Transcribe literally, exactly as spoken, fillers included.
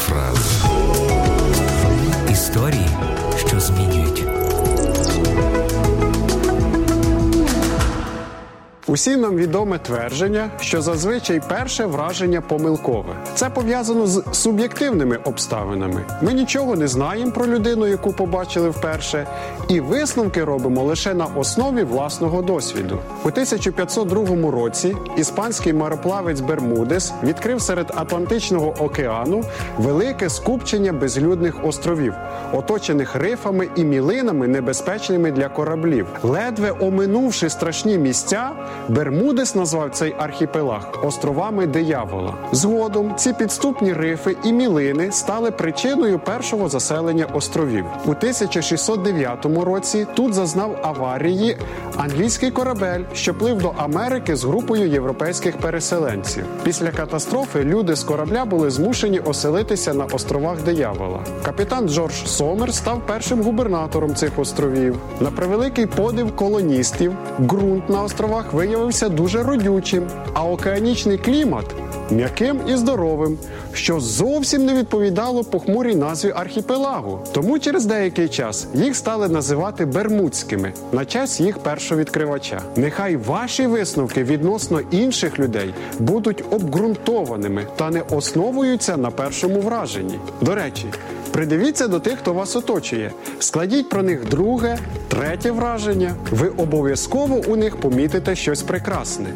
фраз. Історії, що змінюють. Усім нам відоме твердження, що зазвичай перше враження помилкове. Це пов'язано з суб'єктивними обставинами. Ми нічого не знаємо про людину, яку побачили вперше, і висновки робимо лише на основі власного досвіду. У тисяча п'ятсот другому році іспанський мореплавець Бермудес відкрив серед Атлантичного океану велике скупчення безлюдних островів, оточених рифами і мілинами, небезпечними для кораблів. Ледве оминувши страшні місця, Бермудес назвав цей архіпелаг «островами диявола». Згодом ці підступні рифи і мілини стали причиною першого заселення островів. У тисяча шістсот дев'ятому році тут зазнав аварії англійський корабель, що плив до Америки з групою європейських переселенців. Після катастрофи люди з корабля були змушені оселитися на островах диявола. Капітан Джордж Сомер став першим губернатором цих островів. На превеликий подив колоністів, ґрунт на островах виявився дуже родючим, а океанічний клімат – м'яким і здоровим, що зовсім не відповідало похмурій назві архіпелагу. Тому через деякий час їх стали називати бермудськими, на честь їх першовідкривача. Нехай ваші висновки відносно інших людей будуть обґрунтованими та не основуються на першому враженні. До речі, придивіться до тих, хто вас оточує. Складіть про них друге, третє враження. Ви обов'язково у них помітите щось прекрасне.